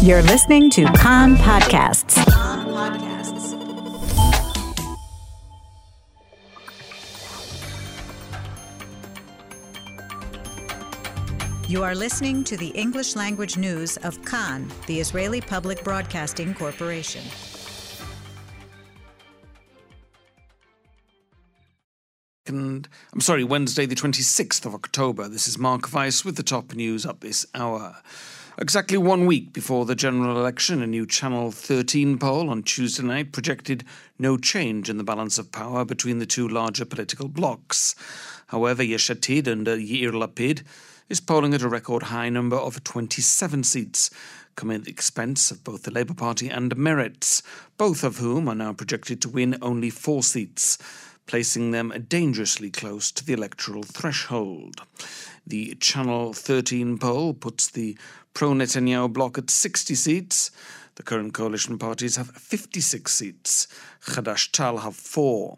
You're listening to Kan Podcasts. You are listening to the English language news of Kan, the Israeli Public Broadcasting Corporation. Wednesday the 26th of October. This is Mark Weiss with the top news up this hour. Exactly 1 week before the general election, a new Channel 13 poll on Tuesday night projected no change in the balance of power between the two larger political blocs. However, Yesh Atid under Yair Lapid is polling at a record high number of 27 seats, coming at the expense of both the Labor Party and Meretz, both of whom are now projected to win only 4 seats, placing them dangerously close to the electoral threshold. The Channel 13 poll puts the pro-Netanyahu bloc at 60 seats. The current coalition parties have 56 seats. Hadash-Ta'al have 4.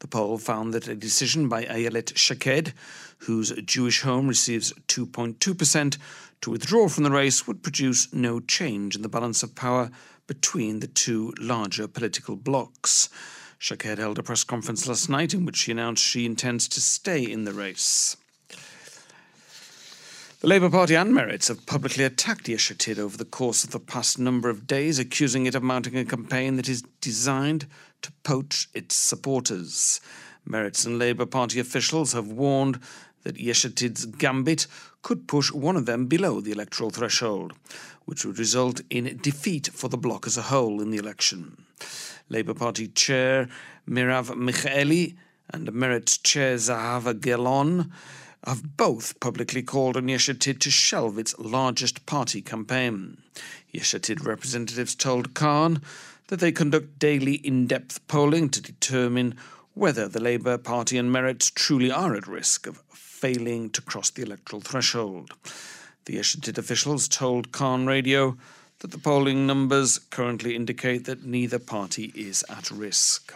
The poll found that a decision by Ayelet Shaked, whose Jewish home receives 2.2%, to withdraw from the race would produce no change in the balance of power between the two larger political blocs. Shaked held a press conference last night in which she announced she intends to stay in the race. The Labour Party and Meretz have publicly attacked Yesh Atid over the course of the past number of days, accusing it of mounting a campaign that is designed to poach its supporters. Meretz and Labour Party officials have warned that Yesh Atid's gambit could push one of them below the electoral threshold, which would result in defeat for the bloc as a whole in the election. Labour Party Chair Mirav Michaeli and Meretz Chair Zahava Galon have both publicly called on Yesh Atid to shelve its largest party campaign. Yesh Atid representatives told Kan that they conduct daily in-depth polling to determine whether the Labour Party and Meretz truly are at risk of failing to cross the electoral threshold. The Yesh Atid officials told Kan Radio that the polling numbers currently indicate that neither party is at risk.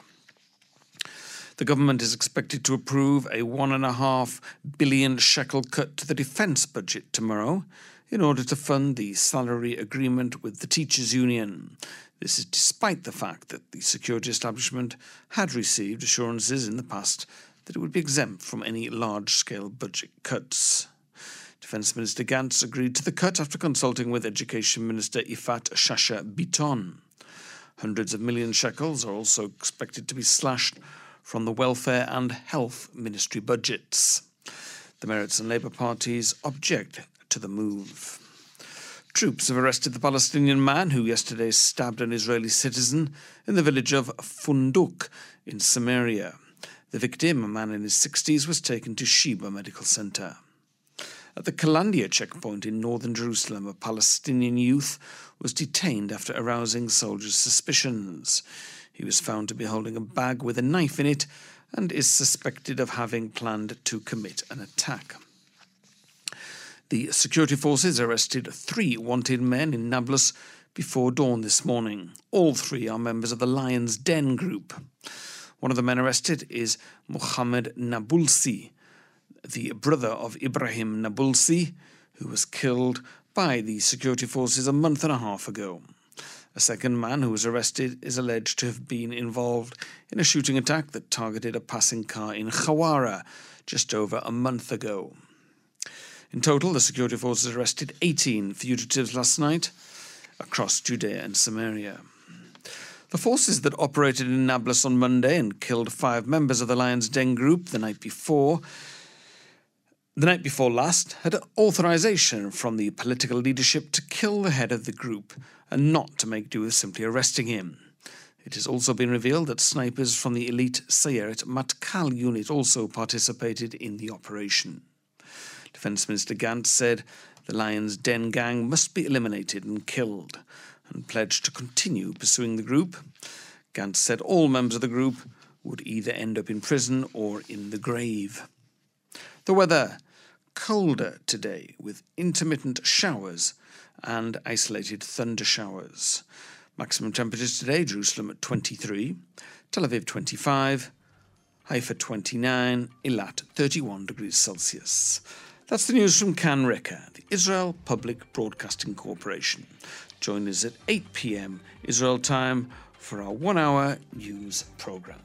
The government is expected to approve a 1.5 billion shekel cut to the defence budget tomorrow in order to fund the salary agreement with the teachers' union. This is despite the fact that the security establishment had received assurances in the past that it would be exempt from any large-scale budget cuts. Defence Minister Gantz agreed to the cut after consulting with Education Minister Ifat Shasha-Biton. Hundreds of million shekels are also expected to be slashed from the Welfare and Health Ministry budgets. The Meretz and Labour parties object to the move. Troops have arrested the Palestinian man who yesterday stabbed an Israeli citizen in the village of Funduk in Samaria. The victim, a man in his 60s, was taken to Sheba Medical Center. At the Kalandia checkpoint in northern Jerusalem, a Palestinian youth was detained after arousing soldiers' suspicions. He was found to be holding a bag with a knife in it and is suspected of having planned to commit an attack. The security forces arrested 3 wanted men in Nablus before dawn this morning. All 3 are members of the Lion's Den group. One of the men arrested is Mohammed Nabulsi, the brother of Ibrahim Nabulsi, who was killed by the security forces a month and a half ago. A second man who was arrested is alleged to have been involved in a shooting attack that targeted a passing car in Khawara just over a month ago. In total, the security forces arrested 18 fugitives last night across Judea and Samaria. The forces that operated in Nablus on Monday and killed 5 members of the Lion's Den group the night before last had authorization from the political leadership to kill the head of the group and not to make do with simply arresting him. It has also been revealed that snipers from the elite Sayeret Matkal unit also participated in the operation. Defence Minister Gantz said the Lion's Den gang must be eliminated and killed, and pledged to continue pursuing the group. Gantz said all members of the group would either end up in prison or in the grave. The weather, colder today with intermittent showers and isolated thunder showers. Maximum temperatures today, Jerusalem at 23, Tel Aviv 25, Haifa 29, Ilat 31 degrees Celsius. That's the news from Kan Reka, the Israel Public Broadcasting Corporation. Join us at 8 p.m. Israel time for our one-hour news program.